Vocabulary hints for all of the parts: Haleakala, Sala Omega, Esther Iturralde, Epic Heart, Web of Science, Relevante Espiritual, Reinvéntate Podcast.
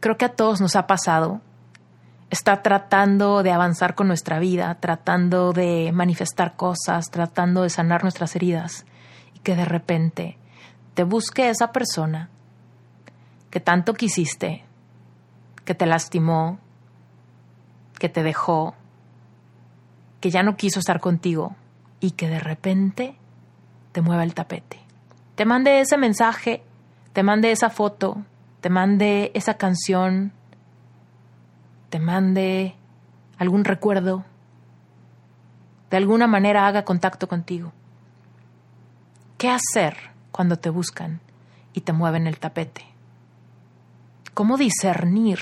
creo que a todos nos ha pasado, está tratando de avanzar con nuestra vida, tratando de manifestar cosas, tratando de sanar nuestras heridas, y que de repente te busque esa persona que tanto quisiste, que te lastimó, que te dejó, que ya no quiso estar contigo y que de repente te mueva el tapete. Te mande ese mensaje, te mande esa foto, te mande esa canción, te mande algún recuerdo, de alguna manera haga contacto contigo. ¿Qué hacer cuando te buscan y te mueven el tapete? ¿Cómo discernir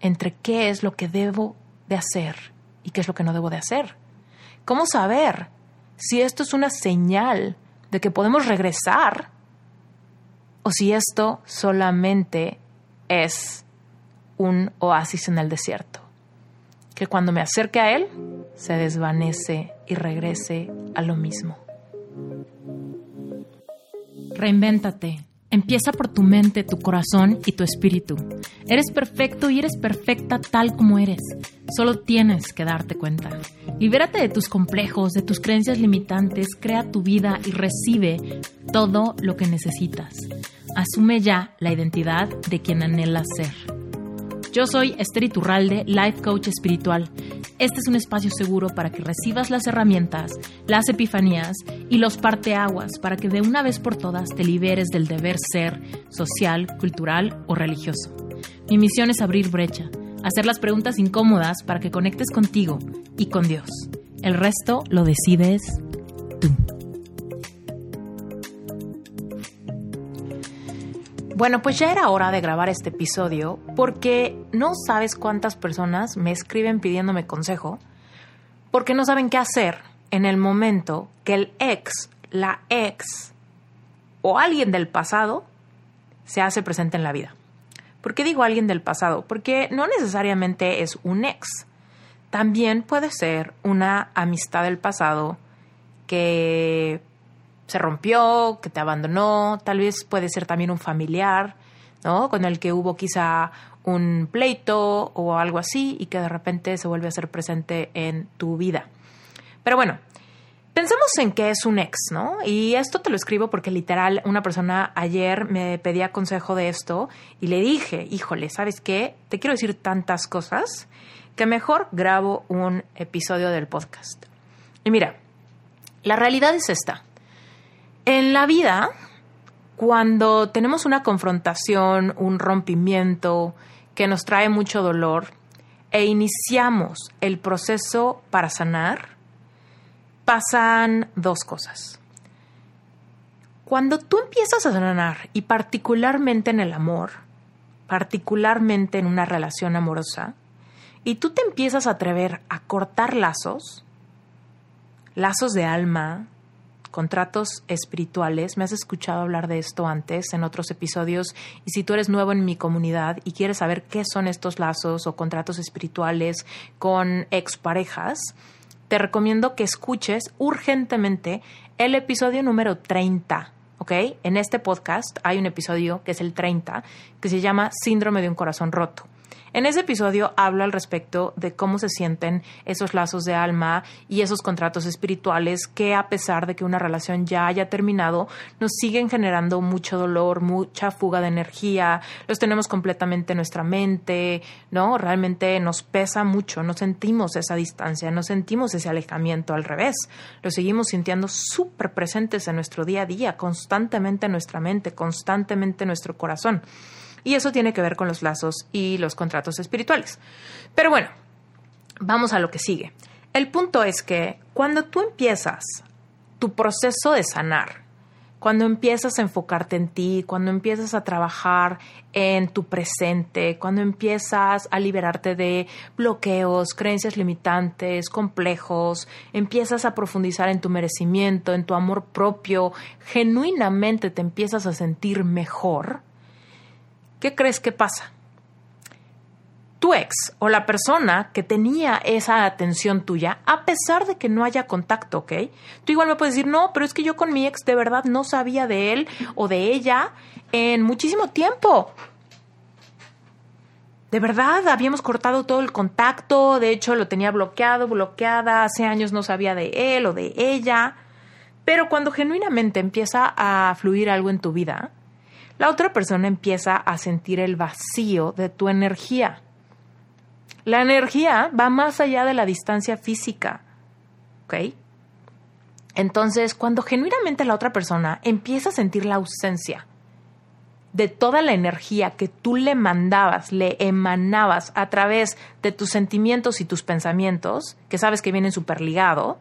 entre qué es lo que debo de hacer y qué es lo que no debo de hacer? ¿Cómo saber si esto es una señal de que podemos regresar o si esto solamente es un oasis en el desierto, que cuando me acerque a él se desvanece y regrese a lo mismo? Reinvéntate. Empieza por tu mente, tu corazón y tu espíritu. Eres perfecto y eres perfecta tal como eres. Solo tienes que darte cuenta. Libérate de tus complejos, de tus creencias limitantes, crea tu vida y recibe todo lo que necesitas. Asume ya la identidad de quien anhelas ser. Yo soy Esther Iturralde, Life Coach Espiritual. Este es un espacio seguro para que recibas las herramientas, las epifanías y los parteaguas para que de una vez por todas te liberes del deber ser social, cultural o religioso. Mi misión es abrir brecha, hacer las preguntas incómodas para que conectes contigo y con Dios. El resto lo decides tú. Bueno, pues ya era hora de grabar este episodio porque no sabes cuántas personas me escriben pidiéndome consejo porque no saben qué hacer en el momento que el ex, la ex o alguien del pasado se hace presente en la vida. ¿Por qué digo alguien del pasado? Porque no necesariamente es un ex. También puede ser una amistad del pasado que se rompió, que te abandonó, tal vez puede ser también un familiar, ¿no? Con el que hubo quizá un pleito o algo así y que de repente se vuelve a ser presente en tu vida. Pero bueno, pensemos en qué es un ex, ¿no? Y esto te lo escribo porque literal una persona ayer me pedía consejo de esto y le dije, híjole, ¿sabes qué? Te quiero decir tantas cosas que mejor grabo un episodio del podcast. Y mira, la realidad es esta. En la vida, cuando tenemos una confrontación, un rompimiento que nos trae mucho dolor e iniciamos el proceso para sanar, pasan dos cosas. Cuando tú empiezas a sanar y particularmente en el amor, particularmente en una relación amorosa, y tú te empiezas a atrever a cortar lazos de alma, contratos espirituales. Me has escuchado hablar de esto antes en otros episodios y si tú eres nuevo en mi comunidad y quieres saber qué son estos lazos o contratos espirituales con exparejas, te recomiendo que escuches urgentemente el episodio número 30, ¿ok? En este podcast hay un episodio que es el 30 que se llama Síndrome de un Corazón Roto. En ese episodio hablo al respecto de cómo se sienten esos lazos de alma y esos contratos espirituales que a pesar de que una relación ya haya terminado, nos siguen generando mucho dolor, mucha fuga de energía, los tenemos completamente en nuestra mente, ¿no? Realmente nos pesa mucho, no sentimos esa distancia, no sentimos ese alejamiento, al revés, lo seguimos sintiendo súper presentes en nuestro día a día, constantemente en nuestra mente, constantemente en nuestro corazón. Y eso tiene que ver con los lazos y los contratos espirituales. Pero bueno, vamos a lo que sigue. El punto es que cuando tú empiezas tu proceso de sanar, cuando empiezas a enfocarte en ti, cuando empiezas a trabajar en tu presente, cuando empiezas a liberarte de bloqueos, creencias limitantes, complejos, empiezas a profundizar en tu merecimiento, en tu amor propio, genuinamente te empiezas a sentir mejor, ¿qué crees que pasa? Tu ex o la persona que tenía esa atención tuya, a pesar de que no haya contacto, ¿ok? Tú igual me puedes decir, no, pero es que yo con mi ex de verdad no sabía de él o de ella en muchísimo tiempo. de verdad, habíamos cortado todo el contacto, de hecho lo tenía bloqueado, bloqueada, hace años no sabía de él o de ella. Pero cuando genuinamente empieza a fluir algo en tu vida, la otra persona empieza a sentir el vacío de tu energía. La energía va más allá de la distancia física, ¿ok? Entonces, cuando genuinamente la otra persona empieza a sentir la ausencia de toda la energía que tú le mandabas, le emanabas a través de tus sentimientos y tus pensamientos, que sabes que vienen súper ligados,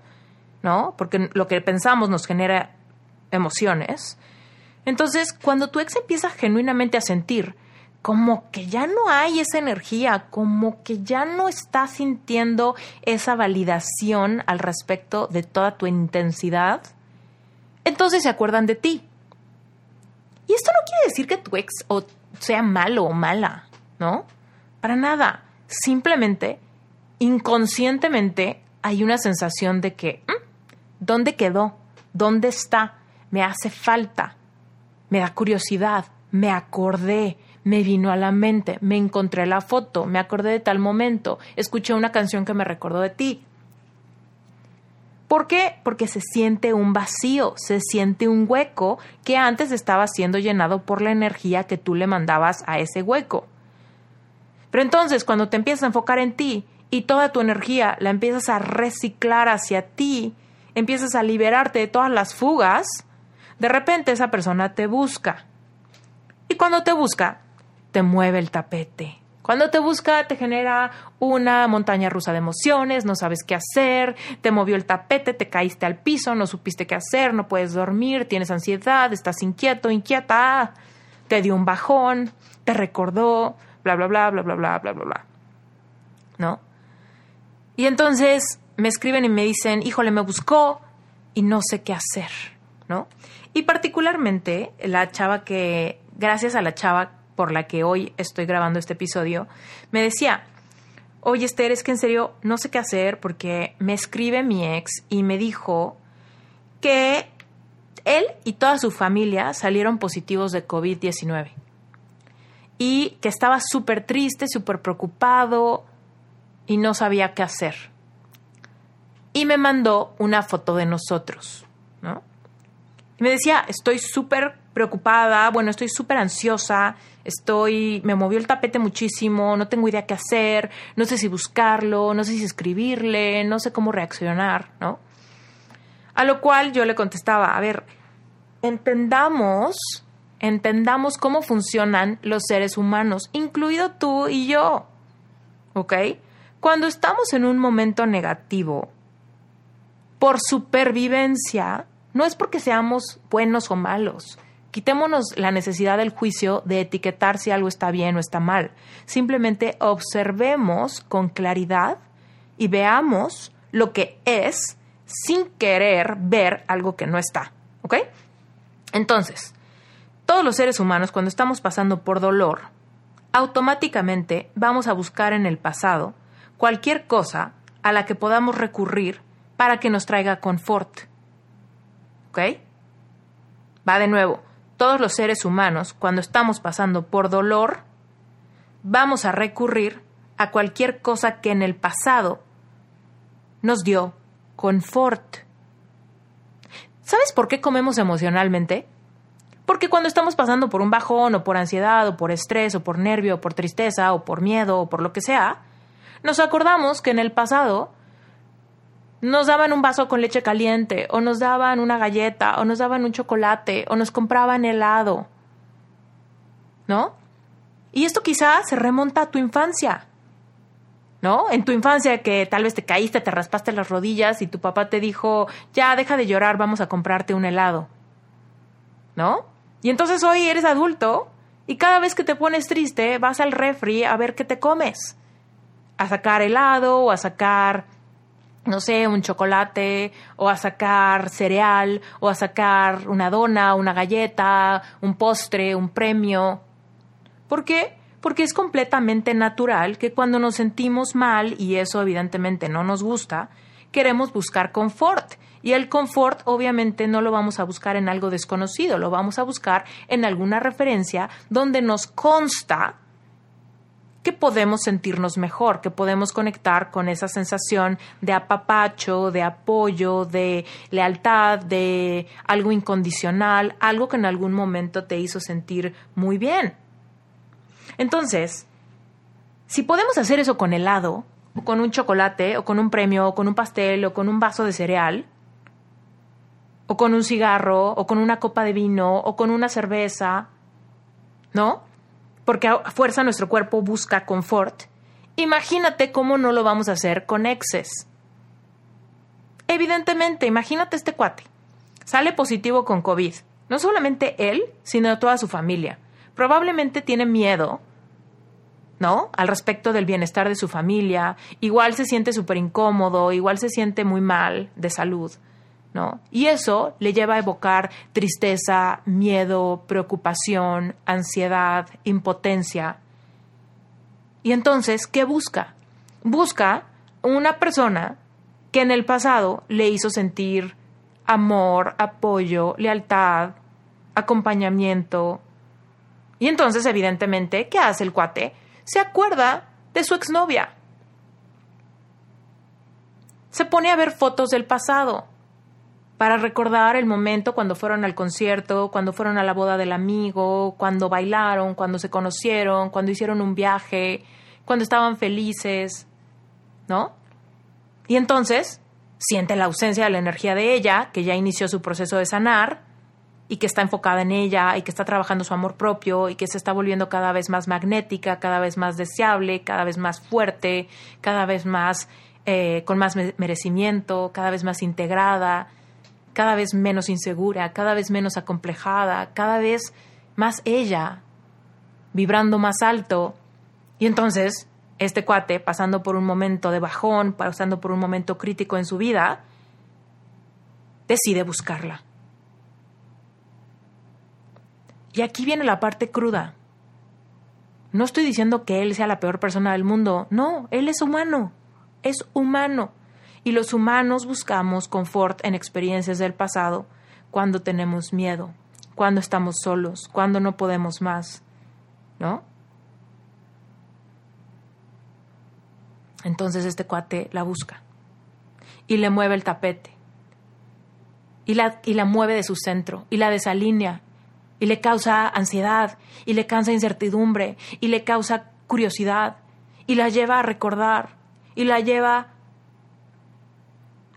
¿no? Porque lo que pensamos nos genera emociones. Entonces, cuando tu ex empieza genuinamente a sentir como que ya no hay esa energía, como que ya no está sintiendo esa validación al respecto de toda tu intensidad, entonces se acuerdan de ti. Y esto no quiere decir que tu ex sea malo o mala, ¿no? Para nada. Simplemente, inconscientemente, hay una sensación de que, ¿dónde quedó? ¿Dónde está? Me hace falta. Me da curiosidad. Me acordé. Me vino a la mente, me encontré la foto, me acordé de tal momento, escuché una canción que me recordó de ti. ¿Por qué? Porque se siente un vacío, se siente un hueco que antes estaba siendo llenado por la energía que tú le mandabas a ese hueco. Pero entonces, cuando te empiezas a enfocar en ti y toda tu energía la empiezas a reciclar hacia ti, empiezas a liberarte de todas las fugas, de repente esa persona te busca. Y cuando te busca, te mueve el tapete. Cuando te busca, te genera una montaña rusa de emociones, no sabes qué hacer, te movió el tapete, te caíste al piso, no supiste qué hacer, no puedes dormir, tienes ansiedad, estás inquieto, inquieta, te dio un bajón, te recordó, bla, bla, bla, bla, bla, bla, bla, bla, bla, ¿no? Y entonces me escriben y me dicen, híjole, me buscó y no sé qué hacer, ¿no? Y particularmente gracias a la chava por la que hoy estoy grabando este episodio, me decía, oye Esther, es que en serio no sé qué hacer porque me escribe mi ex y me dijo que él y toda su familia salieron positivos de COVID-19 y que estaba súper triste, súper preocupado y no sabía qué hacer. Y me mandó una foto de nosotros, ¿no? Y me decía, estoy súper preocupada, bueno, estoy súper ansiosa, me movió el tapete muchísimo, no tengo idea qué hacer, no sé si buscarlo, no sé si escribirle, no sé cómo reaccionar, ¿no? A lo cual yo le contestaba, a ver, entendamos cómo funcionan los seres humanos, incluido tú y yo, ¿ok? Cuando estamos en un momento negativo, por supervivencia, no es porque seamos buenos o malos. Quitémonos la necesidad del juicio de etiquetar si algo está bien o está mal. Simplemente observemos con claridad y veamos lo que es sin querer ver algo que no está, ¿ok? Entonces, todos los seres humanos cuando estamos pasando por dolor, automáticamente vamos a buscar en el pasado cualquier cosa a la que podamos recurrir para que nos traiga confort, ¿ok? Va de nuevo. Todos los seres humanos, cuando estamos pasando por dolor, vamos a recurrir a cualquier cosa que en el pasado nos dio confort. ¿Sabes por qué comemos emocionalmente? Porque cuando estamos pasando por un bajón, o por ansiedad, o por estrés, o por nervio, o por tristeza, o por miedo, o por lo que sea, nos acordamos que en el pasado nos daban un vaso con leche caliente, o nos daban una galleta, o nos daban un chocolate, o nos compraban helado, ¿no? Y esto quizás se remonta a tu infancia, ¿no? En tu infancia que tal vez te caíste, te raspaste las rodillas y tu papá te dijo, ya, deja de llorar, vamos a comprarte un helado, ¿no? Y entonces hoy eres adulto y cada vez que te pones triste vas al refri a ver qué te comes, a sacar helado o a sacar, no sé, un chocolate, o a sacar cereal, o a sacar una dona, una galleta, un postre, un premio. ¿Por qué? Porque es completamente natural que cuando nos sentimos mal, y eso evidentemente no nos gusta, queremos buscar confort. Y el confort obviamente no lo vamos a buscar en algo desconocido, lo vamos a buscar en alguna referencia donde nos consta que podemos sentirnos mejor, que podemos conectar con esa sensación de apapacho, de apoyo, de lealtad, de algo incondicional, algo que en algún momento te hizo sentir muy bien. Entonces, si podemos hacer eso con helado, o con un chocolate, o con un premio, o con un pastel, o con un vaso de cereal, o con un cigarro, o con una copa de vino, o con una cerveza, ¿no? Porque a fuerza nuestro cuerpo busca confort. Imagínate cómo no lo vamos a hacer con exes. Evidentemente, imagínate este cuate. Sale positivo con COVID. No solamente él, sino toda su familia. Probablemente tiene miedo, ¿no? Al respecto del bienestar de su familia. Igual se siente súper incómodo, igual se siente muy mal de salud, ¿no? Y eso le lleva a evocar tristeza, miedo, preocupación, ansiedad, impotencia. Y entonces, ¿qué busca? Busca una persona que en el pasado le hizo sentir amor, apoyo, lealtad, acompañamiento. Y entonces, evidentemente, ¿qué hace el cuate? Se acuerda de su exnovia. Se pone a ver fotos del pasado para recordar el momento cuando fueron al concierto, cuando fueron a la boda del amigo, cuando bailaron, cuando se conocieron, cuando hicieron un viaje, cuando estaban felices, ¿no? Y entonces siente la ausencia de la energía de ella, que ya inició su proceso de sanar y que está enfocada en ella y que está trabajando su amor propio y que se está volviendo cada vez más magnética, cada vez más deseable, cada vez más fuerte, cada vez más con más merecimiento, cada vez más integrada, cada vez menos insegura, cada vez menos acomplejada, cada vez más ella, vibrando más alto. Y entonces, este cuate, pasando por un momento de bajón, pasando por un momento crítico en su vida, decide buscarla. Y aquí viene la parte cruda. No estoy diciendo que él sea la peor persona del mundo. No, él es humano. Es humano. Y los humanos buscamos confort en experiencias del pasado cuando tenemos miedo, cuando estamos solos, cuando no podemos más, ¿no? Entonces este cuate la busca y le mueve el tapete y la mueve de su centro y la desalinea y le causa ansiedad y le causa incertidumbre y le causa curiosidad y la lleva a recordar y la lleva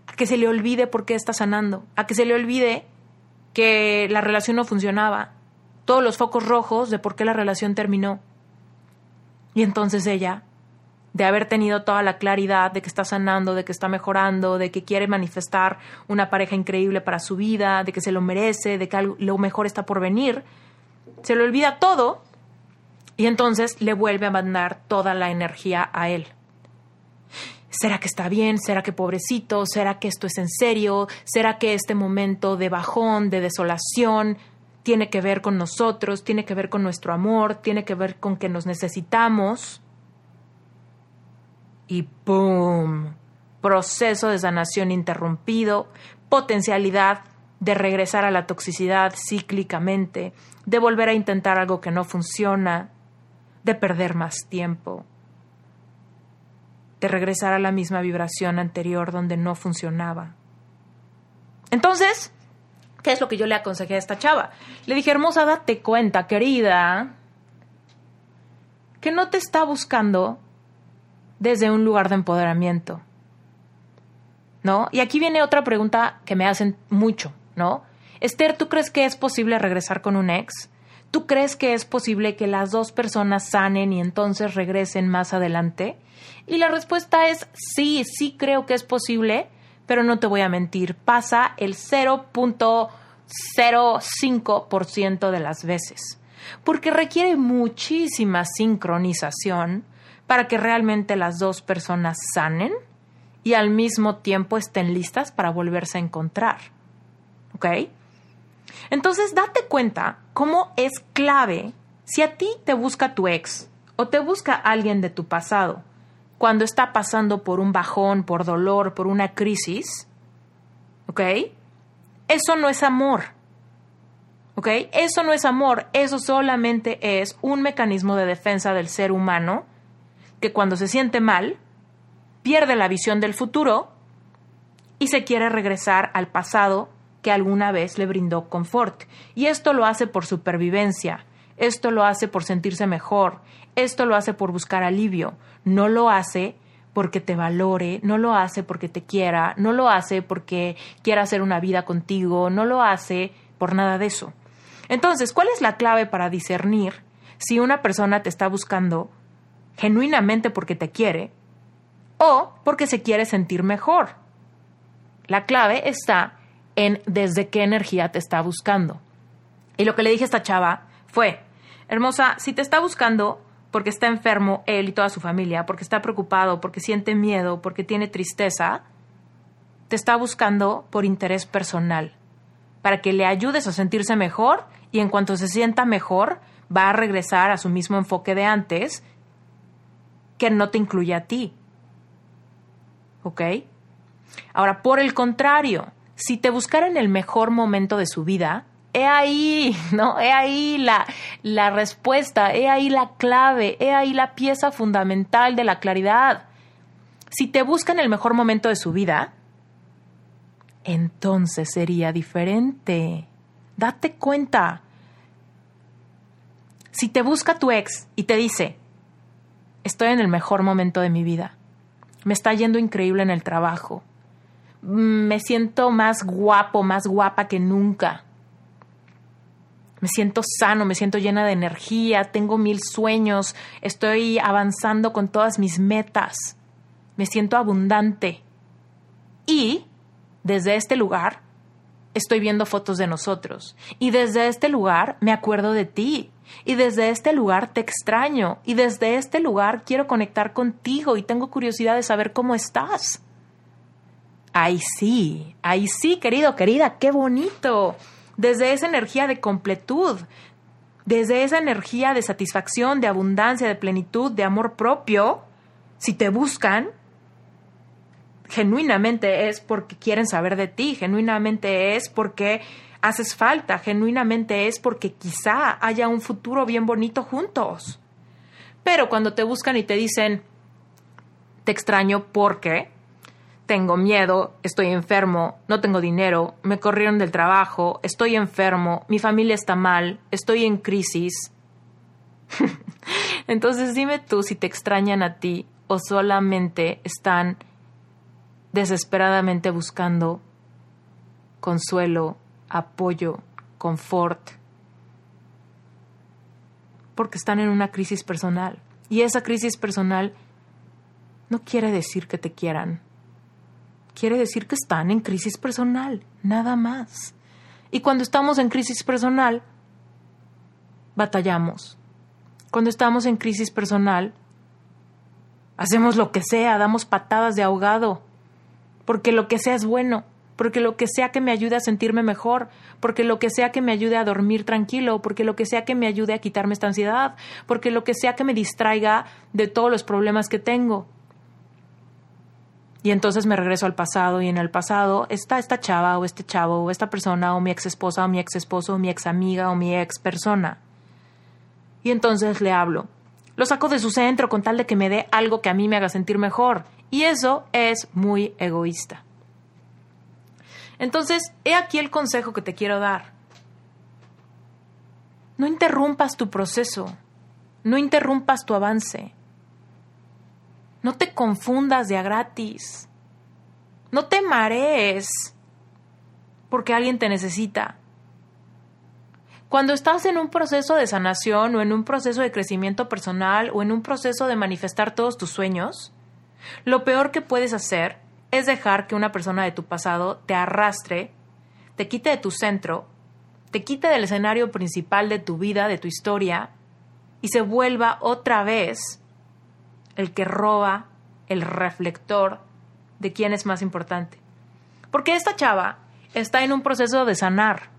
a que se le olvide por qué está sanando, a que se le olvide que la relación no funcionaba, todos los focos rojos de por qué la relación terminó. Y entonces ella, de haber tenido toda la claridad de que está sanando, de que está mejorando, de que quiere manifestar una pareja increíble para su vida, de que se lo merece, de que algo, lo mejor está por venir, se le olvida todo y entonces le vuelve a mandar toda la energía a él. ¿Será que está bien? ¿Será que pobrecito? ¿Será que esto es en serio? ¿Será que este momento de bajón, de desolación, tiene que ver con nosotros, tiene que ver con nuestro amor, tiene que ver con que nos necesitamos? Y ¡pum! Proceso de sanación interrumpido, potencialidad de regresar a la toxicidad cíclicamente, de volver a intentar algo que no funciona, de perder más tiempo, de regresar a la misma vibración anterior donde no funcionaba. Entonces, ¿qué es lo que yo le aconsejé a esta chava? Le dije, hermosa, date cuenta, querida, que no te está buscando desde un lugar de empoderamiento, ¿no? Y aquí viene otra pregunta que me hacen mucho, ¿no? Esther, ¿tú crees que es posible regresar con un ex? ¿Tú crees que es posible que las dos personas sanen y entonces regresen más adelante? Y la respuesta es sí, sí creo que es posible, pero no te voy a mentir. Pasa el 0.05% de las veces, porque requiere muchísima sincronización para que realmente las dos personas sanen y al mismo tiempo estén listas para volverse a encontrar. ¿Ok? Entonces, date cuenta cómo es clave si a ti te busca tu ex o te busca alguien de tu pasado cuando está pasando por un bajón, por dolor, por una crisis, ¿ok? Eso no es amor, ¿ok? Eso no es amor, eso solamente es un mecanismo de defensa del ser humano que cuando se siente mal, pierde la visión del futuro y se quiere regresar al pasado que alguna vez le brindó confort. Y esto lo hace por supervivencia, esto lo hace por sentirse mejor, esto lo hace por buscar alivio. No lo hace porque te valore, no lo hace porque te quiera, no lo hace porque quiera hacer una vida contigo, no lo hace por nada de eso. Entonces, ¿cuál es la clave para discernir si una persona te está buscando genuinamente porque te quiere o porque se quiere sentir mejor? La clave está en desde qué energía te está buscando. Y lo que le dije a esta chava fue, hermosa, si te está buscando porque está enfermo él y toda su familia, porque está preocupado, porque siente miedo, porque tiene tristeza, te está buscando por interés personal, para que le ayudes a sentirse mejor y en cuanto se sienta mejor va a regresar a su mismo enfoque de antes que no te incluye a ti. ¿Ok? Ahora, por el contrario, si te buscara en el mejor momento de su vida, he ahí, ¿no? He ahí la respuesta, he ahí la clave, he ahí la pieza fundamental de la claridad. Si te busca en el mejor momento de su vida, entonces sería diferente. Date cuenta. Si te busca tu ex y te dice, estoy en el mejor momento de mi vida, me está yendo increíble en el trabajo, me siento más guapo, más guapa que nunca, me siento sano, me siento llena de energía, tengo 1000 sueños, estoy avanzando con todas mis metas, me siento abundante. Y desde este lugar estoy viendo fotos de nosotros. Y desde este lugar me acuerdo de ti. Y desde este lugar te extraño. Y desde este lugar quiero conectar contigo y tengo curiosidad de saber cómo estás. Ahí sí, querido, querida, qué bonito. Desde esa energía de completud, desde esa energía de satisfacción, de abundancia, de plenitud, de amor propio, si te buscan, genuinamente es porque quieren saber de ti, genuinamente es porque haces falta, genuinamente es porque quizá haya un futuro bien bonito juntos. Pero cuando te buscan y te dicen, te extraño porque tengo miedo, estoy enfermo, no tengo dinero, me corrieron del trabajo, estoy enfermo, mi familia está mal, estoy en crisis. Entonces dime tú si te extrañan a ti o solamente están desesperadamente buscando consuelo, apoyo, confort, porque están en una crisis personal. Y esa crisis personal no quiere decir que te quieran. Quiere decir que están en crisis personal, nada más. Y cuando estamos en crisis personal, batallamos. Cuando estamos en crisis personal, hacemos lo que sea, damos patadas de ahogado, porque lo que sea es bueno, porque lo que sea que me ayude a sentirme mejor, porque lo que sea que me ayude a dormir tranquilo, porque lo que sea que me ayude a quitarme esta ansiedad, porque lo que sea que me distraiga de todos los problemas que tengo. Y entonces me regreso al pasado y en el pasado está esta chava o este chavo o esta persona o mi ex esposa o mi ex esposo o mi ex amiga o mi ex persona. Y entonces le hablo. Lo saco de su centro con tal de que me dé algo que a mí me haga sentir mejor. Y eso es muy egoísta. Entonces, he aquí el consejo que te quiero dar. No interrumpas tu proceso. No interrumpas tu avance. No te confundas de a gratis. No te marees porque alguien te necesita. Cuando estás en un proceso de sanación o en un proceso de crecimiento personal o en un proceso de manifestar todos tus sueños, lo peor que puedes hacer es dejar que una persona de tu pasado te arrastre, te quite de tu centro, te quite del escenario principal de tu vida, de tu historia, y se vuelva otra vez el que roba el reflector de quién es más importante. Porque esta chava está en un proceso de sanar.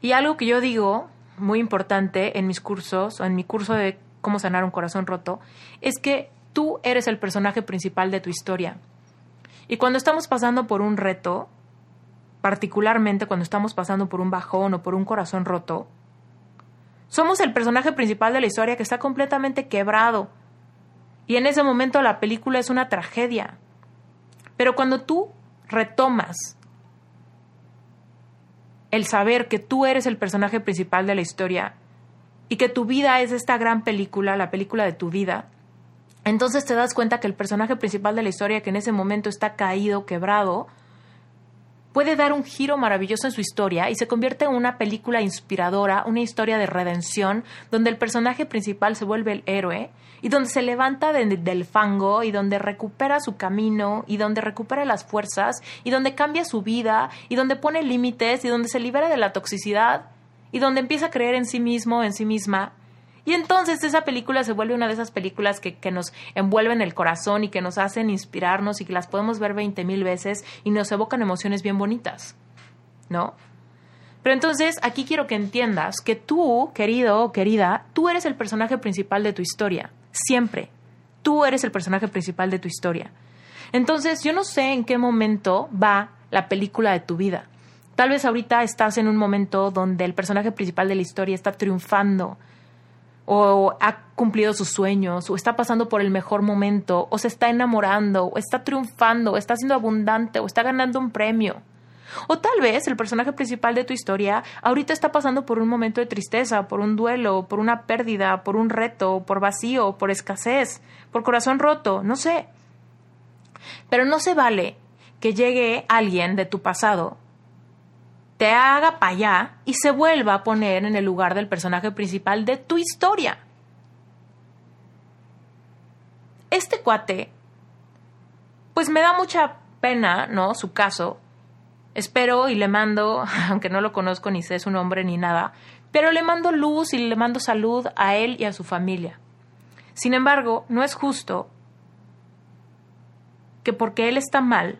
Y algo que yo digo, muy importante en mis cursos, o en mi curso de cómo sanar un corazón roto, es que tú eres el personaje principal de tu historia. Y cuando estamos pasando por un reto, particularmente cuando estamos pasando por un bajón o por un corazón roto, somos el personaje principal de la historia que está completamente quebrado, Y en ese momento la película es una tragedia. Pero cuando tú retomas el saber que tú eres el personaje principal de la historia y que tu vida es esta gran película, la película de tu vida, entonces te das cuenta que el personaje principal de la historia, que en ese momento está caído, quebrado, puede dar un giro maravilloso en su historia y se convierte en una película inspiradora, una historia de redención, donde el personaje principal se vuelve el héroe y donde se levanta del fango y donde recupera su camino y donde recupera las fuerzas y donde cambia su vida y donde pone límites y donde se libera de la toxicidad y donde empieza a creer en sí mismo, en sí misma. Y entonces esa película se vuelve una de esas películas que nos envuelven el corazón y que nos hacen inspirarnos y que las podemos ver 20,000 veces y nos evocan emociones bien bonitas, ¿no? Pero entonces aquí quiero que entiendas que tú, querido o querida, tú eres el personaje principal de tu historia. Siempre. Tú eres el personaje principal de tu historia. Entonces yo no sé en qué momento va la película de tu vida. Tal vez ahorita estás en un momento donde el personaje principal de la historia está triunfando, o ha cumplido sus sueños, o está pasando por el mejor momento, o se está enamorando, o está triunfando, o está siendo abundante, o está ganando un premio. O tal vez el personaje principal de tu historia ahorita está pasando por un momento de tristeza, por un duelo, por una pérdida, por un reto, por vacío, por escasez, por corazón roto, no sé. Pero no se vale que llegue alguien de tu pasado, te haga para allá y se vuelva a poner en el lugar del personaje principal de tu historia. Este cuate, pues me da mucha pena, ¿no? Su caso. Espero y le mando, aunque no lo conozco ni sé su nombre ni nada, pero le mando luz y le mando salud a él y a su familia. Sin embargo, no es justo que porque él está mal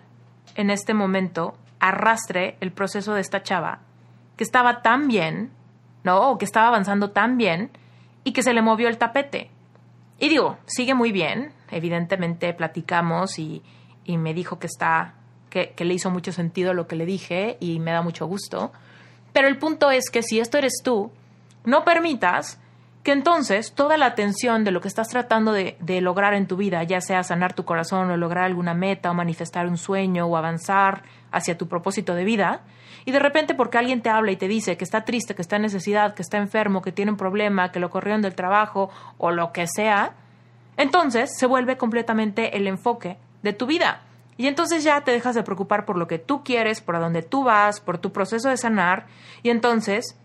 en este momento, arrastre el proceso de esta chava que estaba tan bien, ¿no? O que estaba avanzando tan bien y que se le movió el tapete. Y digo, sigue muy bien. Evidentemente platicamos y me dijo que está, que le hizo mucho sentido lo que le dije y me da mucho gusto. Pero el punto es que si esto eres tú, no permitas que entonces toda la atención de lo que estás tratando de lograr en tu vida, ya sea sanar tu corazón o lograr alguna meta o manifestar un sueño o avanzar hacia tu propósito de vida, y de repente porque alguien te habla y te dice que está triste, que está en necesidad, que está enfermo, que tiene un problema, que lo corrieron del trabajo o lo que sea, entonces se vuelve completamente el enfoque de tu vida. Y entonces ya te dejas de preocupar por lo que tú quieres, por a dónde tú vas, por tu proceso de sanar, y entonces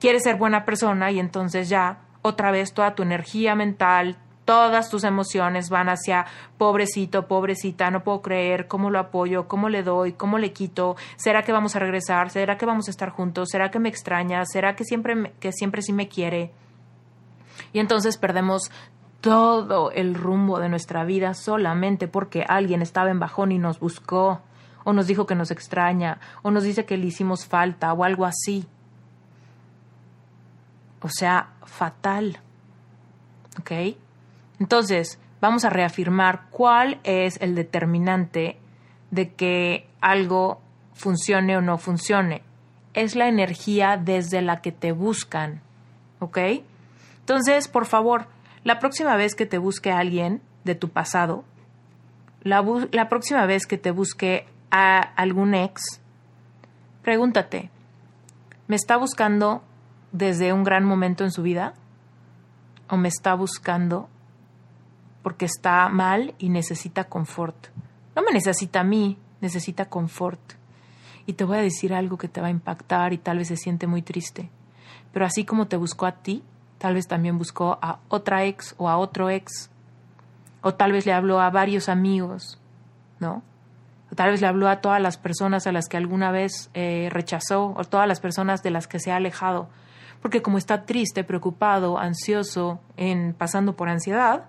quieres ser buena persona y entonces ya otra vez toda tu energía mental, todas tus emociones van hacia pobrecito, pobrecita, no puedo creer, cómo lo apoyo, cómo le doy, cómo le quito, ¿será que vamos a regresar? ¿Será que vamos a estar juntos? ¿Será que me extraña? ¿Será que siempre sí me quiere? Y entonces perdemos todo el rumbo de nuestra vida solamente porque alguien estaba en bajón y nos buscó, o nos dijo que nos extraña, o nos dice que le hicimos falta, o algo así. O sea, fatal. ¿Ok? Entonces, vamos a reafirmar cuál es el determinante de que algo funcione o no funcione. Es la energía desde la que te buscan. ¿Ok? Entonces, por favor, la próxima vez que te busque alguien de tu pasado, la próxima vez que te busque a algún ex, pregúntate, ¿me está buscando desde un gran momento en su vida? ¿O me está buscando porque está mal y necesita confort? No me necesita a mí, necesita confort. Y te voy a decir algo que te va a impactar y tal vez se siente muy triste. Pero así como te buscó a ti, tal vez también buscó a otra ex o a otro ex. O tal vez le habló a varios amigos, ¿no? O tal vez le habló a todas las personas a las que alguna vez rechazó, o todas las personas de las que se ha alejado. Porque como está triste, preocupado, ansioso, pasando por ansiedad,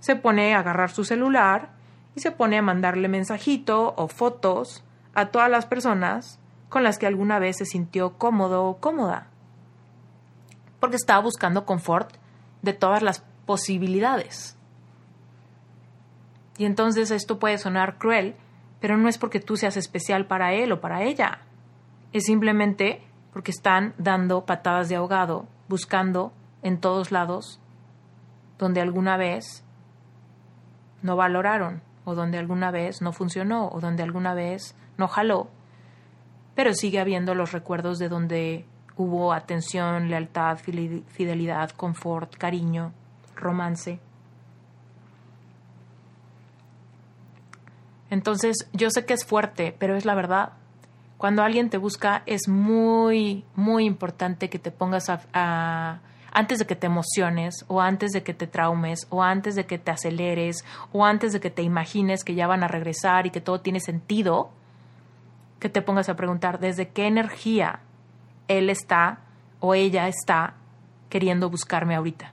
se pone a agarrar su celular y se pone a mandarle mensajito o fotos a todas las personas con las que alguna vez se sintió cómodo o cómoda. Porque estaba buscando confort de todas las posibilidades. Y entonces esto puede sonar cruel, pero no es porque tú seas especial para él o para ella. Es simplemente porque están dando patadas de ahogado, buscando en todos lados donde alguna vez no valoraron, o donde alguna vez no funcionó, o donde alguna vez no jaló, pero sigue habiendo los recuerdos de donde hubo atención, lealtad, fidelidad, confort, cariño, romance. Entonces, yo sé que es fuerte, pero es la verdad. Cuando alguien te busca, es muy, muy importante que te pongas antes de que te emociones, o antes de que te traumes, o antes de que te aceleres, o antes de que te imagines que ya van a regresar y que todo tiene sentido, que te pongas a preguntar desde qué energía él está o ella está queriendo buscarme ahorita.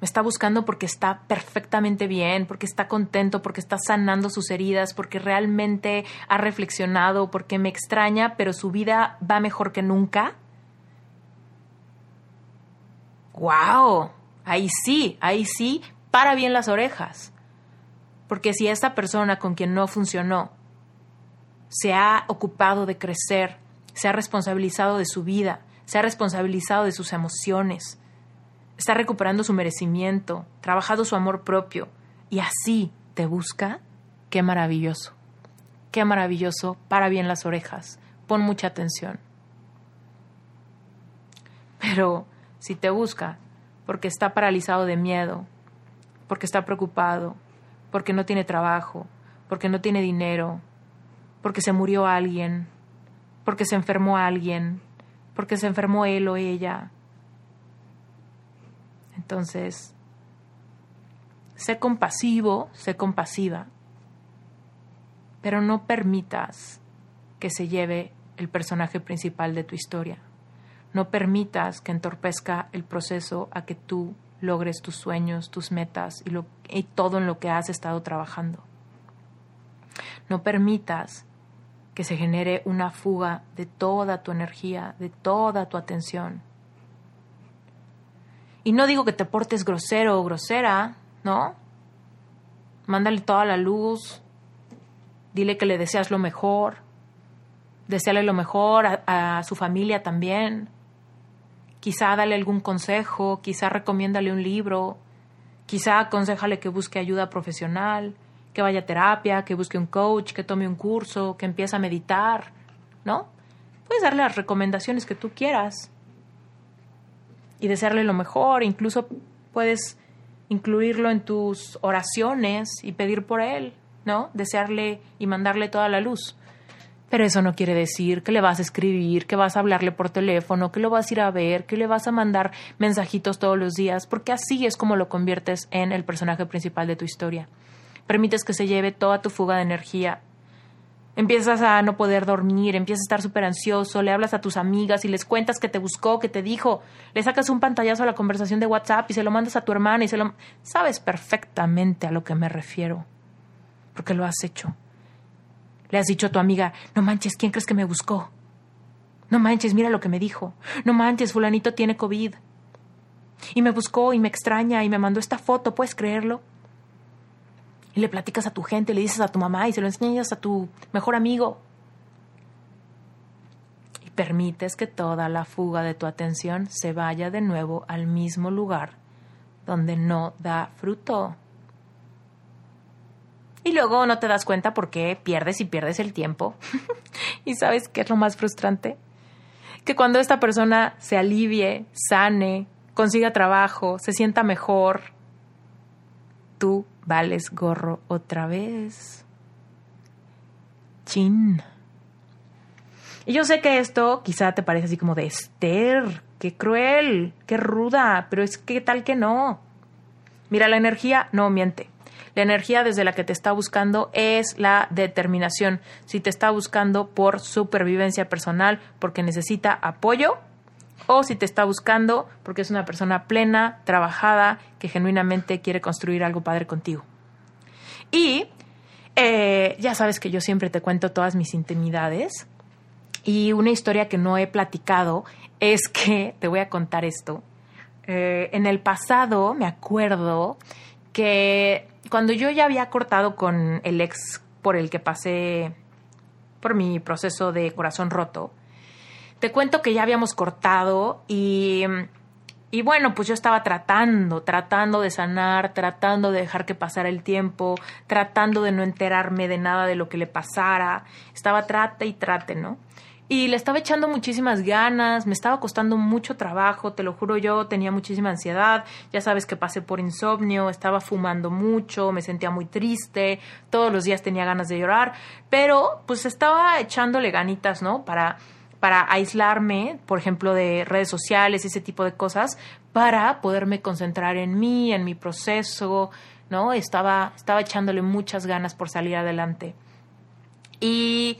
Me está buscando porque está perfectamente bien, porque está contento, porque está sanando sus heridas, porque realmente ha reflexionado, porque me extraña, pero su vida va mejor que nunca. ¡Wow! Ahí sí, para bien las orejas. Porque si esa persona con quien no funcionó se ha ocupado de crecer, se ha responsabilizado de su vida, se ha responsabilizado de sus emociones, está recuperando su merecimiento, trabajando su amor propio, y así te busca, ¡qué maravilloso! ¡Qué maravilloso! Para bien las orejas. Pon mucha atención. Pero si te busca porque está paralizado de miedo, porque está preocupado, porque no tiene trabajo, porque no tiene dinero, porque se murió alguien, porque se enfermó alguien, porque se enfermó él o ella, entonces, sé compasivo, sé compasiva, pero no permitas que se lleve el personaje principal de tu historia. No permitas que entorpezca el proceso a que tú logres tus sueños, tus metas y todo en lo que has estado trabajando. No permitas que se genere una fuga de toda tu energía, de toda tu atención. Y no digo que te portes grosero o grosera, ¿no? Mándale toda la luz, dile que le deseas lo mejor, deséale lo mejor a su familia también. Quizá dale algún consejo, quizá recomiéndale un libro, quizá aconséjale que busque ayuda profesional, que vaya a terapia, que busque un coach, que tome un curso, que empiece a meditar, ¿no? Puedes darle las recomendaciones que tú quieras y desearle lo mejor, incluso puedes incluirlo en tus oraciones y pedir por él, ¿no? Desearle y mandarle toda la luz. Pero eso no quiere decir que le vas a escribir, que vas a hablarle por teléfono, que lo vas a ir a ver, que le vas a mandar mensajitos todos los días, porque así es como lo conviertes en el personaje principal de tu historia. Permites que se lleve toda tu fuga de energía. Empiezas a no poder dormir, empiezas a estar súper ansioso, le hablas a tus amigas y les cuentas que te buscó, que te dijo, le sacas un pantallazo a la conversación de WhatsApp y se lo mandas a tu hermana y se lo... Sabes perfectamente a lo que me refiero, porque lo has hecho. Le has dicho a tu amiga, no manches, ¿quién crees que me buscó? No manches, mira lo que me dijo. No manches, fulanito tiene COVID. Y me buscó y me extraña y me mandó esta foto, ¿puedes creerlo? Y le platicas a tu gente, le dices a tu mamá y se lo enseñas a tu mejor amigo. Y permites que toda la fuga de tu atención se vaya de nuevo al mismo lugar donde no da fruto. Y luego no te das cuenta porque pierdes y pierdes el tiempo. ¿Y sabes qué es lo más frustrante? Que cuando esta persona se alivie, sane, consiga trabajo, se sienta mejor, tú vales gorro otra vez. Chin. Y yo sé que esto quizá te parece así como de Esther, qué cruel, qué ruda, pero es que tal que no. Mira, la energía no miente. La energía desde la que te está buscando es la determinación. Si te está buscando por supervivencia personal, porque necesita apoyo, o si te está buscando porque es una persona plena, trabajada, que genuinamente quiere construir algo padre contigo. Y ya sabes que yo siempre te cuento todas mis intimidades. Y una historia que no he platicado es que, te voy a contar esto. En el pasado me acuerdo que... Cuando yo ya había cortado con el ex por el que pasé por mi proceso de corazón roto, te cuento que ya habíamos cortado y Y bueno, pues yo estaba tratando de sanar, tratando de dejar que pasara el tiempo, tratando de no enterarme de nada de lo que le pasara. Estaba trate, ¿no? Y le estaba echando muchísimas ganas, me estaba costando mucho trabajo, te lo juro, yo tenía muchísima ansiedad. Ya sabes que pasé por insomnio, estaba fumando mucho, me sentía muy triste, todos los días tenía ganas de llorar. Pero pues estaba echándole ganitas, ¿no? Para aislarme, por ejemplo, de redes sociales, ese tipo de cosas, para poderme concentrar en mí, en mi proceso, ¿no? Estaba echándole muchas ganas por salir adelante. Y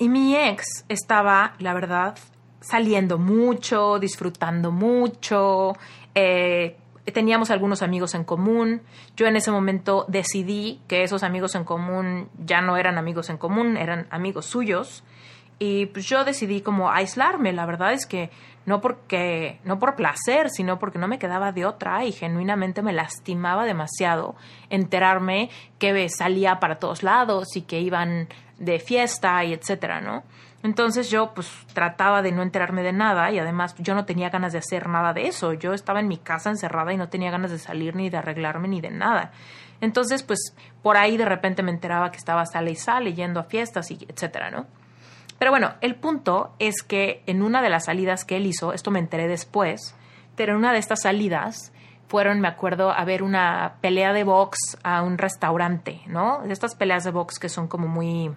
mi ex estaba, la verdad, saliendo mucho, disfrutando mucho, teníamos algunos amigos en común. Yo en ese momento decidí que esos amigos en común ya no eran amigos en común, eran amigos suyos. Y pues yo decidí como aislarme. La verdad es que no por placer, sino porque no me quedaba de otra y genuinamente me lastimaba demasiado enterarme que salía para todos lados y que iban de fiesta y etcétera, ¿no? Entonces yo pues trataba de no enterarme de nada y además yo no tenía ganas de hacer nada de eso. Yo estaba en mi casa encerrada y no tenía ganas de salir ni de arreglarme ni de nada. Entonces pues por ahí de repente me enteraba que estaba sale yendo a fiestas y etcétera, ¿no? Pero bueno, el punto es que en una de las salidas que él hizo, esto me enteré después, pero en una de estas salidas fueron, me acuerdo, a ver una pelea de box a un restaurante, ¿no? Estas peleas de box que son como muy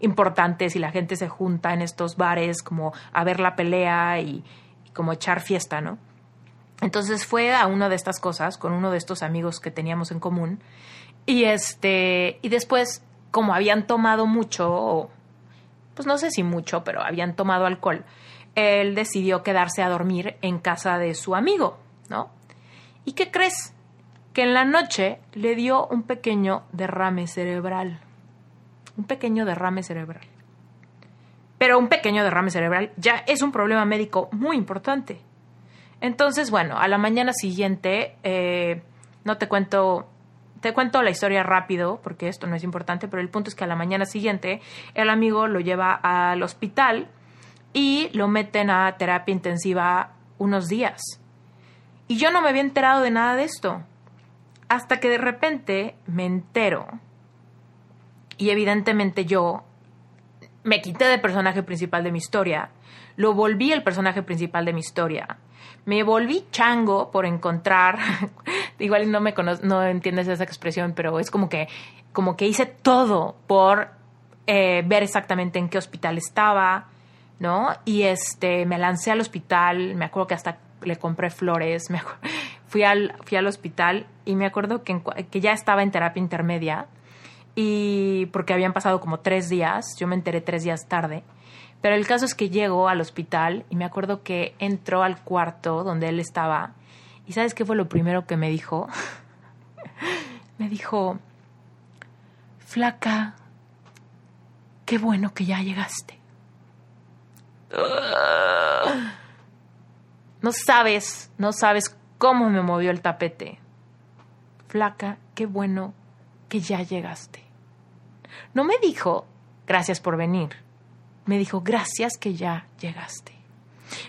importantes y la gente se junta en estos bares como a ver la pelea y como echar fiesta, ¿no? Entonces fue a una de estas cosas con uno de estos amigos que teníamos en común y después, como habían tomado mucho, pues no sé si mucho, pero habían tomado alcohol, él decidió quedarse a dormir en casa de su amigo, ¿no? ¿Y qué crees? Que en la noche le dio un pequeño derrame cerebral. Un pequeño derrame cerebral. Pero un pequeño derrame cerebral ya es un problema médico muy importante. Entonces, bueno, a la mañana siguiente, te cuento la historia rápido porque esto no es importante, pero el punto es que a la mañana siguiente el amigo lo lleva al hospital y lo meten a terapia intensiva unos días. Y yo no me había enterado de nada de esto hasta que de repente me entero. Y evidentemente yo me quité del personaje principal de mi historia, lo volví el personaje principal de mi historia, me volví chango por encontrar, igual no entiendes esa expresión, pero es como que hice todo por ver exactamente en qué hospital estaba, ¿no? Y me lancé al hospital, me acuerdo que hasta le compré flores, fui al hospital y me acuerdo que ya estaba en terapia intermedia. Y porque habían pasado como 3 días, yo me enteré 3 días tarde, pero el caso es que llego al hospital y me acuerdo que entró al cuarto donde él estaba y ¿sabes qué fue lo primero que me dijo? Me dijo, flaca, qué bueno que ya llegaste. No sabes cómo me movió el tapete. Flaca, qué bueno que ya llegaste. No me dijo, gracias por venir. Me dijo, gracias que ya llegaste.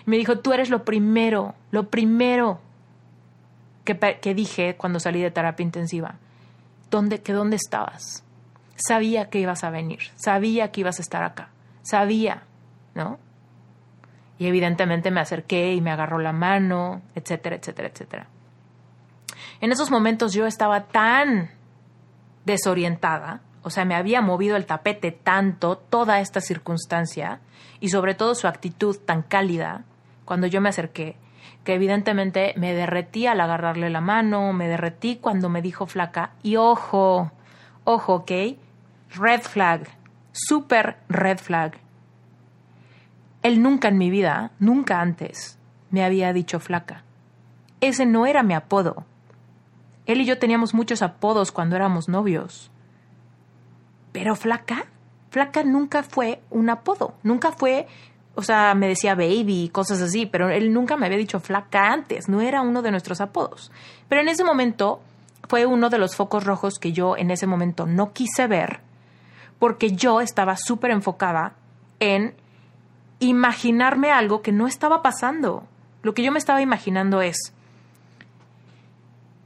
Me dijo, tú eres lo primero que dije cuando salí de terapia intensiva. ¿Dónde estabas? Sabía que ibas a venir. Sabía que ibas a estar acá. Sabía, ¿no? Y evidentemente me acerqué y me agarró la mano, etcétera, etcétera, etcétera. En esos momentos yo estaba tan desorientada, o sea, me había movido el tapete tanto toda esta circunstancia y sobre todo su actitud tan cálida cuando yo me acerqué, que evidentemente me derretí al agarrarle la mano, me derretí cuando me dijo flaca y ojo, ¿ok? Red flag, súper red flag. Él nunca en mi vida, nunca antes, me había dicho flaca. Ese no era mi apodo. Él y yo teníamos muchos apodos cuando éramos novios. Pero flaca nunca fue un apodo. Nunca fue, o sea, me decía baby, cosas así, pero él nunca me había dicho flaca antes. No era uno de nuestros apodos. Pero en ese momento fue uno de los focos rojos que yo en ese momento no quise ver porque yo estaba súper enfocada en imaginarme algo que no estaba pasando. Lo que yo me estaba imaginando es,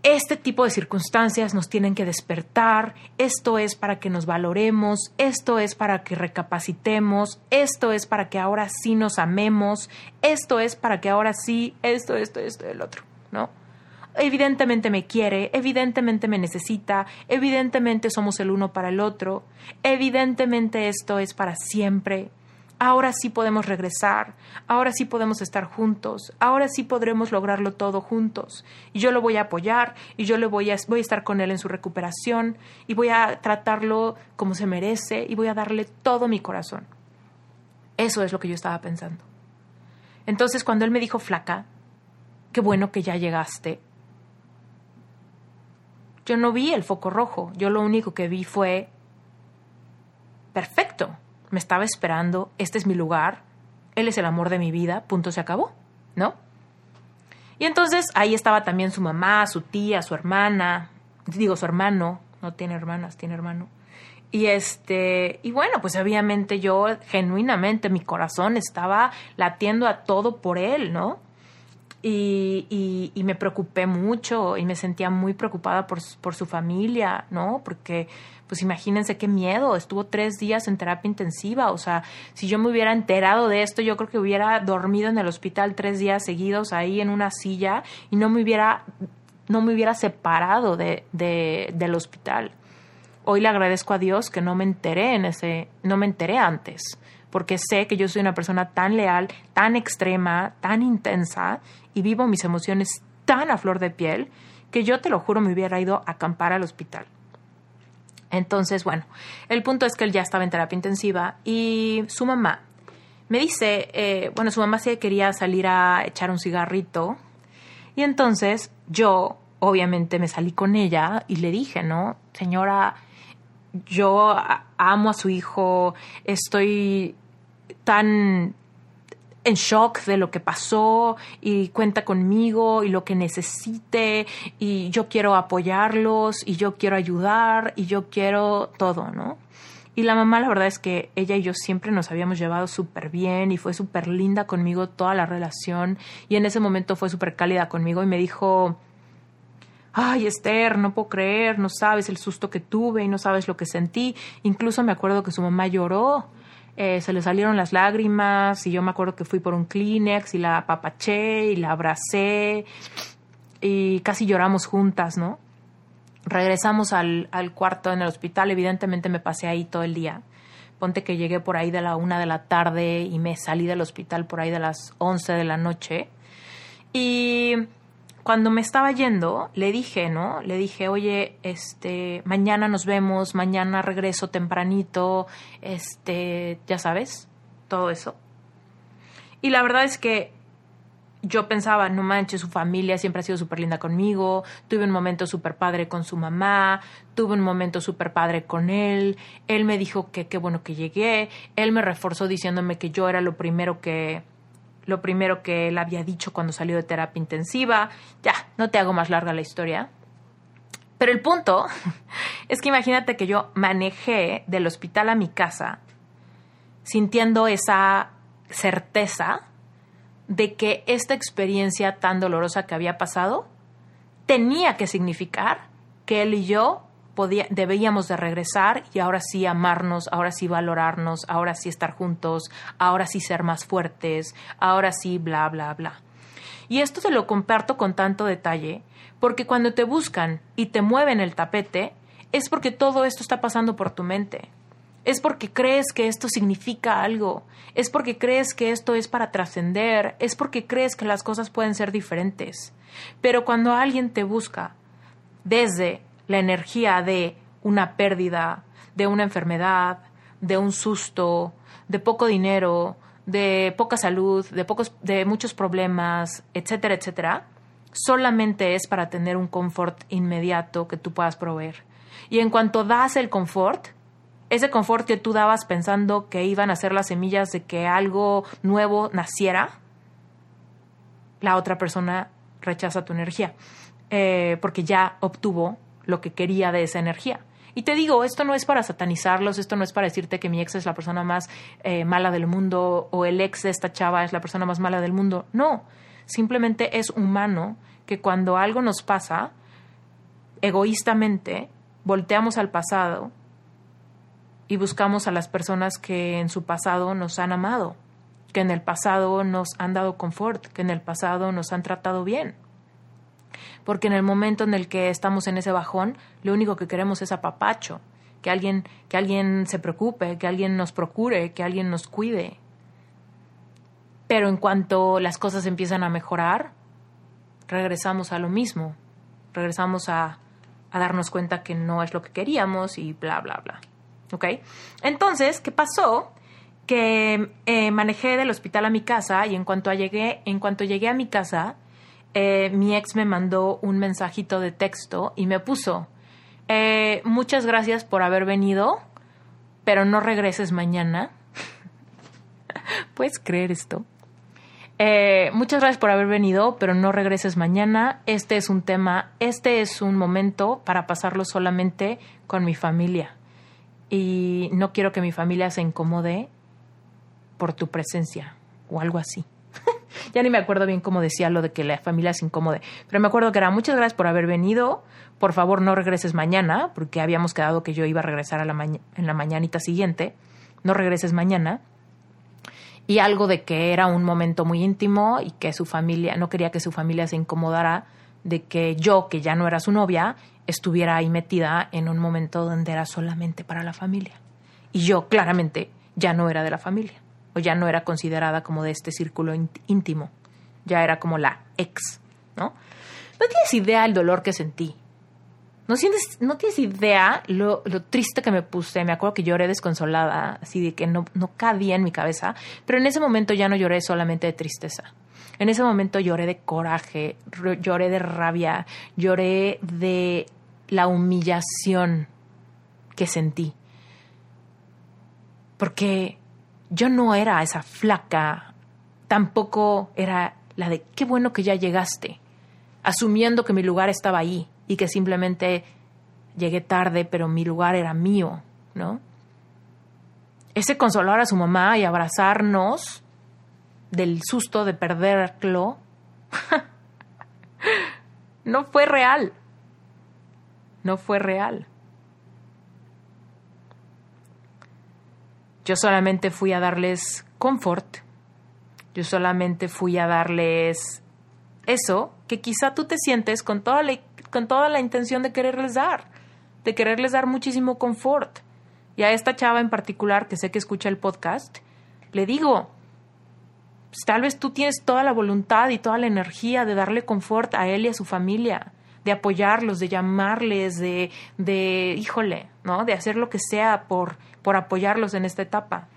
este tipo de circunstancias nos tienen que despertar, esto es para que nos valoremos, esto es para que recapacitemos, esto es para que ahora sí nos amemos, esto es para que ahora sí, esto, el otro, ¿no? Evidentemente me quiere, evidentemente me necesita, evidentemente somos el uno para el otro, evidentemente esto es para siempre. Ahora sí podemos regresar, ahora sí podemos estar juntos, ahora sí podremos lograrlo todo juntos. Y yo lo voy a apoyar y yo le voy a estar con él en su recuperación y voy a tratarlo como se merece y voy a darle todo mi corazón. Eso es lo que yo estaba pensando. Entonces, cuando él me dijo, flaca, qué bueno que ya llegaste, yo no vi el foco rojo, yo lo único que vi fue perfecto. Me estaba esperando, este es mi lugar, él es el amor de mi vida, punto, se acabó, ¿no? Y entonces ahí estaba también su mamá, su tía, su hermana, digo su hermano, no tiene hermanas, tiene hermano. Y bueno, pues obviamente yo genuinamente mi corazón estaba latiendo a todo por él, ¿no? Y me preocupé mucho y me sentía muy preocupada por su familia, ¿no? Porque, pues imagínense qué miedo, estuvo 3 días en terapia intensiva, o sea, si yo me hubiera enterado de esto, yo creo que hubiera dormido en el hospital 3 días seguidos ahí en una silla y no me hubiera separado del hospital. Hoy le agradezco a Dios que no me enteré antes, porque sé que yo soy una persona tan leal, tan extrema, tan intensa y vivo mis emociones tan a flor de piel que yo te lo juro me hubiera ido a acampar al hospital. Entonces, bueno, el punto es que él ya estaba en terapia intensiva y su mamá me dice, su mamá sí quería salir a echar un cigarrito y entonces yo obviamente me salí con ella y le dije, ¿no? Señora, yo amo a su hijo, estoy tan en shock de lo que pasó y cuenta conmigo y lo que necesite y yo quiero apoyarlos y yo quiero ayudar y yo quiero todo, ¿no? Y la mamá, la verdad es que ella y yo siempre nos habíamos llevado súper bien y fue súper linda conmigo toda la relación y en ese momento fue súper cálida conmigo y me dijo, ay, Esther, no puedo creer, no sabes el susto que tuve y no sabes lo que sentí. Incluso me acuerdo que su mamá lloró, se le salieron las lágrimas y yo me acuerdo que fui por un Kleenex y la apapaché y la abracé y casi lloramos juntas, ¿no? Regresamos al cuarto en el hospital, evidentemente me pasé ahí todo el día. Ponte que llegué por ahí de la 1 de la tarde y me salí del hospital por ahí de las 11 de la noche y... Cuando me estaba yendo, le dije, ¿no? Le dije, oye, mañana nos vemos, mañana regreso tempranito, ya sabes, todo eso. Y la verdad es que yo pensaba, no manches, su familia siempre ha sido súper linda conmigo, tuve un momento súper padre con su mamá, tuve un momento súper padre con él, él me dijo que qué bueno que llegué, él me reforzó diciéndome que yo era lo primero que él había dicho cuando salió de terapia intensiva. Ya, no te hago más larga la historia. Pero el punto es que imagínate que yo manejé del hospital a mi casa sintiendo esa certeza de que esta experiencia tan dolorosa que había pasado tenía que significar que él y yo debíamos de regresar y ahora sí amarnos, ahora sí valorarnos, ahora sí estar juntos, ahora sí ser más fuertes, ahora sí bla, bla, bla. Y esto te lo comparto con tanto detalle porque cuando te buscan y te mueven el tapete es porque todo esto está pasando por tu mente. Es porque crees que esto significa algo, es porque crees que esto es para trascender, es porque crees que las cosas pueden ser diferentes. Pero cuando alguien te busca desde la energía de una pérdida, de una enfermedad, de un susto, de poco dinero, de poca salud, de muchos problemas, etcétera, etcétera, solamente es para tener un confort inmediato que tú puedas proveer. Y en cuanto das el confort, ese confort que tú dabas pensando que iban a ser las semillas de que algo nuevo naciera, la otra persona rechaza tu energía, porque ya obtuvo lo que quería de esa energía. Y te digo, esto no es para satanizarlos, esto no es para decirte que mi ex es la persona más mala del mundo o el ex de esta chava es la persona más mala del mundo. No, Simplemente es humano que cuando algo nos pasa, egoístamente volteamos al pasado y buscamos a las personas que en su pasado nos han amado, que en el pasado nos han dado confort, que en el pasado nos han tratado bien. Porque en el momento en el que estamos en ese bajón, lo único que queremos es apapacho, que alguien se preocupe, que alguien nos procure, que alguien nos cuide. Pero en cuanto las cosas empiezan a mejorar, regresamos a lo mismo, regresamos a darnos cuenta que no es lo que queríamos y bla, bla, bla. ¿Ok? Entonces, ¿qué pasó? Que manejé del hospital a mi casa y en cuanto llegué a mi casa, mi ex me mandó un mensajito de texto y me puso, muchas gracias por haber venido, pero no regreses mañana. ¿Puedes creer esto? Muchas gracias por haber venido, pero no regreses mañana. Este es un tema, este es un momento para pasarlo solamente con mi familia. Y no quiero que mi familia se incomode por tu presencia o algo así. Ya ni me acuerdo bien cómo decía lo de que la familia se incomode, pero me acuerdo que era muchas gracias por haber venido, por favor no regreses mañana, porque habíamos quedado que yo iba a regresar en la mañanita siguiente, no regreses mañana, y algo de que era un momento muy íntimo y que su familia, no quería que su familia se incomodara de que yo, que ya no era su novia, estuviera ahí metida en un momento donde era solamente para la familia. Y yo claramente ya no era de la familia, o ya no era considerada como de este círculo íntimo, ya era como la ex, ¿no? No tienes idea el dolor que sentí. No tienes idea lo triste que me puse. Me acuerdo que lloré desconsolada, así de que no cabía en mi cabeza. Pero en ese momento ya no lloré solamente de tristeza. En ese momento lloré de coraje, lloré de rabia, lloré de la humillación que sentí. Porque yo no era esa flaca, tampoco era la de qué bueno que ya llegaste, asumiendo que mi lugar estaba ahí. Y que simplemente llegué tarde, pero mi lugar era mío, ¿no? Ese consolar a su mamá y abrazarnos del susto de perderlo no fue real. No fue real. Yo solamente fui a darles confort. Yo solamente fui a darles eso que quizá tú te sientes con toda la intención de quererles dar muchísimo confort. Y a esta chava en particular, que sé que escucha el podcast, le digo, pues, tal vez tú tienes toda la voluntad y toda la energía de darle confort a él y a su familia, de apoyarlos, de llamarles, de híjole, ¿no? De hacer lo que sea por apoyarlos en esta etapa.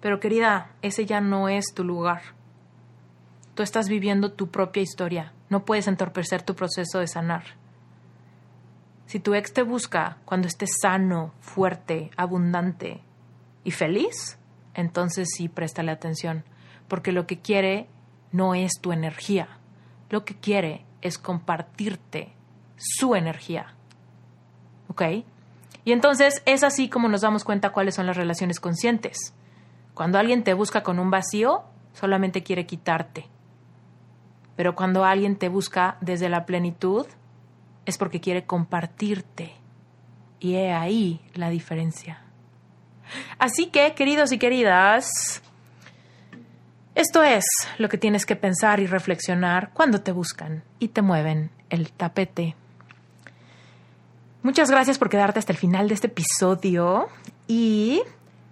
Pero querida, ese ya no es tu lugar. Tú estás viviendo tu propia historia. No puedes entorpecer tu proceso de sanar. Si tu ex te busca cuando estés sano, fuerte, abundante y feliz, entonces sí, préstale atención. Porque lo que quiere no es tu energía. Lo que quiere es compartirte su energía. ¿Ok? Y entonces es así como nos damos cuenta cuáles son las relaciones conscientes. Cuando alguien te busca con un vacío, solamente quiere quitarte. Pero cuando alguien te busca desde la plenitud, es porque quiere compartirte. Y he ahí la diferencia. Así que, queridos y queridas, esto es lo que tienes que pensar y reflexionar cuando te buscan y te mueven el tapete. Muchas gracias por quedarte hasta el final de este episodio. Y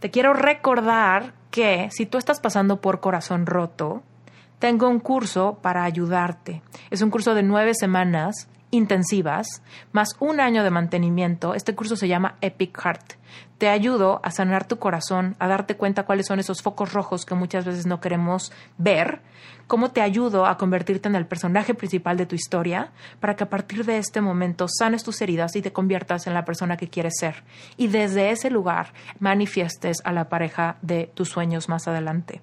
te quiero recordar que si tú estás pasando por corazón roto, tengo un curso para ayudarte. Es un curso de 9 semanas intensivas, más un año de mantenimiento. Este curso se llama Epic Heart. Te ayudo a sanar tu corazón, a darte cuenta cuáles son esos focos rojos que muchas veces no queremos ver. Cómo te ayudo a convertirte en el personaje principal de tu historia para que a partir de este momento sanes tus heridas y te conviertas en la persona que quieres ser. Y desde ese lugar manifiestes a la pareja de tus sueños más adelante.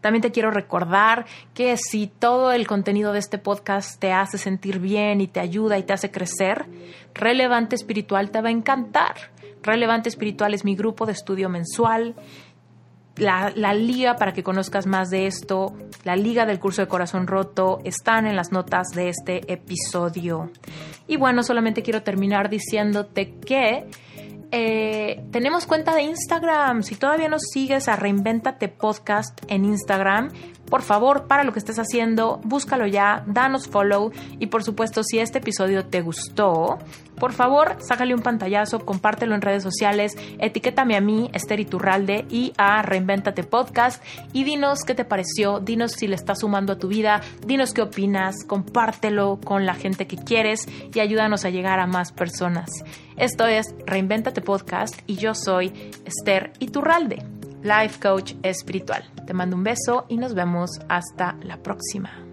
También te quiero recordar que si todo el contenido de este podcast te hace sentir bien y te ayuda y te hace crecer, Relevante Espiritual te va a encantar. Relevante Espiritual es mi grupo de estudio mensual La liga para que conozcas más de esto, la liga del curso de Corazón Roto, están en las notas de este episodio. Y bueno, solamente quiero terminar diciéndote que tenemos cuenta de Instagram. Si todavía nos sigues a Reinvéntate Podcast en Instagram, por favor, para lo que estés haciendo, búscalo ya, danos follow. Y por supuesto, si este episodio te gustó, por favor, sácale un pantallazo, compártelo en redes sociales, etiquétame a mí, Esther Iturralde, y a Reinvéntate Podcast, y dinos qué te pareció, dinos si le está sumando a tu vida, dinos qué opinas, compártelo con la gente que quieres y ayúdanos a llegar a más personas. Esto es Reinvéntate Podcast y yo soy Esther Iturralde, Life Coach Espiritual. Te mando un beso y nos vemos hasta la próxima.